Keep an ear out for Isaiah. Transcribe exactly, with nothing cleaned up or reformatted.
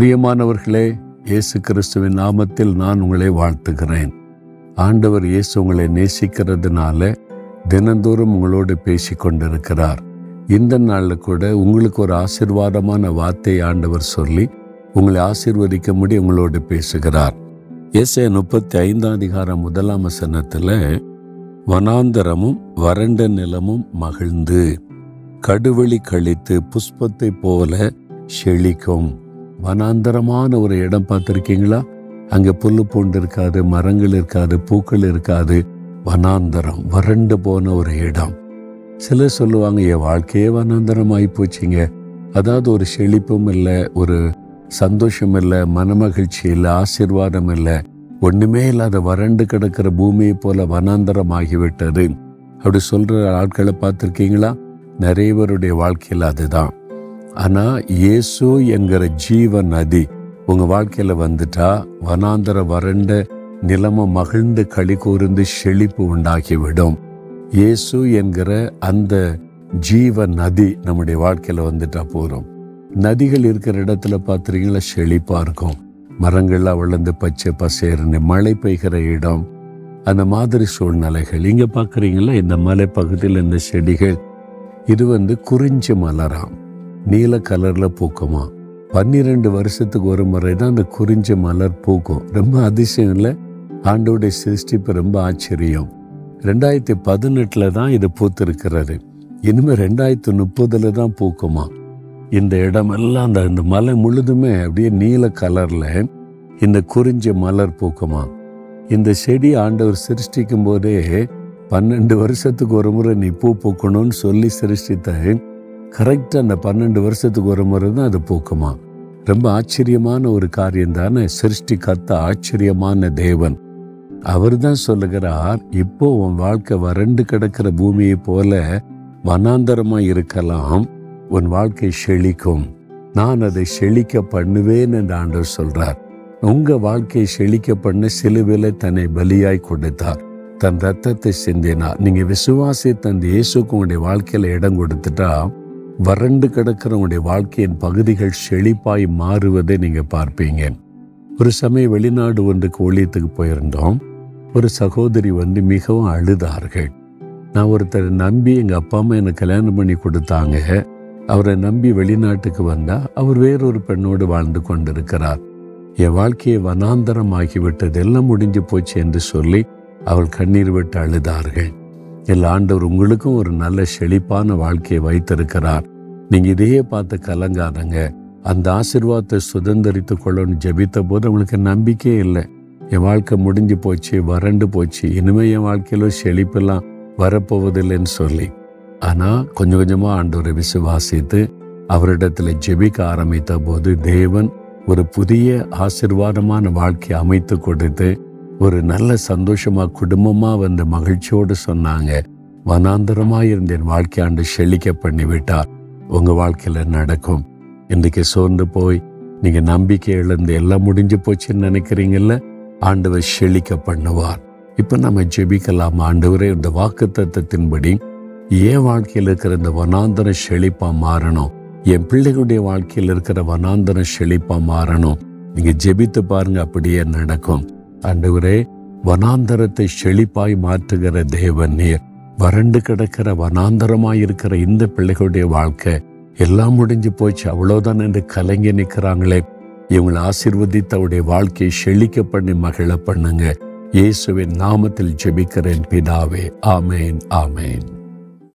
பிரியமானவர்களே, இயேசு கிறிஸ்துவின் நாமத்தில் நான் உங்களை வாழ்த்துகிறேன். ஆண்டவர் இயேசு உங்களை நேசிக்கிறதுனால தினந்தோறும் உங்களோடு பேசி கொண்டிருக்கிறார். இந்த நாளில் கூட உங்களுக்கு ஒரு ஆசீர்வாதமான வார்த்தையை ஆண்டவர் சொல்லி உங்களை ஆசீர்வதிக்கும்படி உங்களோடு பேசுகிறார். ஏசாயா முப்பத்தி ஐந்தாம் அதிகாரம் முதலாம் வசனத்தில், வனாந்தரமும் வறண்ட நிலமும் மகிழ்ந்து கடுவெளி கழித்து புஷ்பத்தை போல செழிக்கும். வனாந்தரமான ஒரு இடம் பார்த்துருக்கீங்களா? அங்கே புல்லு பூண்டு இருக்காது, மரங்கள் இருக்காது, பூக்கள் இருக்காது, வனாந்தரம், வறண்டு போன ஒரு இடம். சிலர் சொல்லுவாங்க, என் வாழ்க்கையே வனாந்தரம் ஆகி போச்சுங்க, அதாவது ஒரு செழிப்பும் இல்லை, ஒரு சந்தோஷம் இல்லை, மனமகிழ்ச்சி இல்லை, ஆசீர்வாதம் இல்லை, ஒன்றுமே இல்லாத வறண்டு கிடக்கிற பூமியை போல வனாந்தரம் ஆகிவிட்டது அப்படி சொல்கிற ஆட்களை பார்த்துருக்கீங்களா? நிறைய பேருடைய வாழ்க்கையில் அதுதான். ஆனால் இயேசு என்கிற ஜீவ நதி உங்கள் வாழ்க்கையில் வந்துட்டா வனாந்தர வறண்ட நிலமும் மகிழ்ந்து களி கூர்ந்து செழிப்பு உண்டாகிவிடும். இயேசு என்கிற அந்த ஜீவ நதி நம்முடைய வாழ்க்கையில் வந்துட்டா போகிறோம். நதிகள் இருக்கிற இடத்துல பார்த்துருக்கீங்களா? செழிப்பாக இருக்கும், மரங்கள்லாம் வளர்ந்து பச்சை பசேர்னு, மழை பெய்கிற இடம், அந்த மாதிரி சூழ்நிலைகள். இங்கே பார்க்குறீங்களா, இந்த மலை பகுதியில் இந்த செடிகள், இது வந்து குறிஞ்சி மலராம், நீல கலரில் பூக்குமா. பன்னிரெண்டு வருஷத்துக்கு ஒரு முறை தான் அந்த குறிஞ்சி மலர் பூக்கும். ரொம்ப அதிசயம் இல்லை? ஆண்டோடைய சிருஷ்டிப்பு ரொம்ப ஆச்சரியம். ரெண்டாயிரத்தி பதினெட்டில் தான் இது பூத்திருக்கிறது. இனிமேல் ரெண்டாயிரத்தி முப்பதில் தான் பூக்குமா. இந்த இடமெல்லாம் அந்த இந்த மலை முழுதுமே அப்படியே நீல கலரில் இந்த குறிஞ்சி மலர் பூக்குமா. இந்த செடி ஆண்டவர் சிருஷ்டிக்கும் போதே பன்னெண்டு வருஷத்துக்கு ஒரு முறை நீ பூ பூக்கணும்னு சொல்லி சிருஷ்டித்த கரெக்டாக அந்த பன்னெண்டு வருஷத்துக்கு ஒரு முறை தான் அது பூக்குமா. ரொம்ப ஆச்சரியமான ஒரு காரியம் தானே. சிருஷ்டி கத்த ஆச்சரியமான தேவன். அவர் தான் சொல்லுகிறார், இப்போ உன் வாழ்க்கை வறண்டு கிடக்கிற பூமியை போல வனாந்தரமாக இருக்கலாம், உன் வாழ்க்கை செழிக்கும், நான் அதை செழிக்க பண்ணுவேன் என்று ஆண்டவர் சொல்கிறார். உங்கள் வாழ்க்கையை செழிக்க பண்ண சிலுவையிலே தன்னை பலியாய் கொடுத்தார், தன் ரத்தத்தை சிந்தினார். நீங்கள் விசுவாசித்த அந்த இயேசுக்கு உங்களுடைய வாழ்க்கையில் இடம் கொடுத்துட்டா வறண்டு கிடக்கிற உங்களுடைய வாழ்க்கையின் பகுதிகள் செழிப்பாய் மாறுவதை நீங்கள் பார்ப்பீங்க. ஒரு சமயம் வெளிநாடு ஒன்றுக்கு ஊழியத்துக்கு போயிருந்தோம். ஒரு சகோதரி வந்து மிகவும் அழுதார்கள். நான் ஒருத்தரை நம்பி, எங்கள் அப்பா அம்மா எனக்கு கல்யாணம் பண்ணி கொடுத்தாங்க, அவரை நம்பி வெளிநாட்டுக்கு வந்தால் அவர் வேறொரு பெண்ணோடு வாழ்ந்து கொண்டிருக்கிறார், என் வாழ்க்கையை வனாந்தரம் ஆகிவிட்டது, எல்லாம் முடிஞ்சு போச்சு என்று சொல்லி அவள் கண்ணீர் விட்டு அழுதார்கள். எல்லா ஆண்டவர் உங்களுக்கும் ஒரு நல்ல செழிப்பான வாழ்க்கையை வைத்திருக்கிறார். நீங்கள் இதையே பார்த்து கலங்காதங்க. அந்த ஆசீர்வாதத்தை சுதந்திரித்து கொள்ளணும்னு ஜெபித்த போது அவங்களுக்கு நம்பிக்கையே இல்லை. என் வாழ்க்கை முடிஞ்சு போச்சு, வறண்டு போச்சு, இனிமேல் என் வாழ்க்கையில செழிப்பெல்லாம் வரப்போவதில்லைன்னு சொல்லி, ஆனால் கொஞ்சம் கொஞ்சமாக ஆண்டவரை விசுவாசித்து அவரிடத்துல ஜெபிக்க ஆரம்பித்த போது தேவன் ஒரு புதிய ஆசீர்வாதமான வாழ்க்கையை அமைத்து கொடுத்து ஒரு நல்ல சந்தோஷமாக குடும்பமாக வந்து மகிழ்ச்சியோடு சொன்னாங்க, வனாந்தரமாக இருந்த என் வாழ்க்கையாண்டு செழிக்க பண்ணிவிட்டார். உங்கள் வாழ்க்கையில் நடக்கும். இன்றைக்கு சோர்ந்து போய் நீங்கள் நம்பிக்கை இழந்து எல்லாம் முடிஞ்சு போச்சுன்னு நினைக்கிறீங்கல்ல, ஆண்டவர் செழிக்க பண்ணுவார். இப்போ நம்ம ஜெபிக்கலாம். ஆண்டவரே, இந்த வாக்கு தத்தத்தின்படி என் வாழ்க்கையில் இருக்கிற இந்த வனாந்தரம் செழிப்பாக மாறணும், என் பிள்ளைகளுடைய வாழ்க்கையில் இருக்கிற வனாந்தரம் செழிப்பாக மாறணும். நீங்கள் ஜெபித்து பாருங்கள், அப்படியே நடக்கும். ஆண்டவரே, வனாந்தரத்தை செழிப்பாய் மாற்றுகிற தேவன் நீர். வறண்டு கிடக்கிற வனாந்தரமாய் இருக்கிற இந்த பிள்ளைகளுடைய வாழ்க்கை எல்லாம் முடிஞ்சு போச்சு, அவ்வளோதான் என்று கலங்கி நிற்கிறாங்களே, இவங்களை ஆசீர்வதித்தவுடைய வாழ்க்கையை செழிக்க பண்ணி மகிழ பண்ணுங்க. இயேசுவின் நாமத்தில் ஜெபிக்கிறேன் பிதாவே. ஆமேன், ஆமேன்.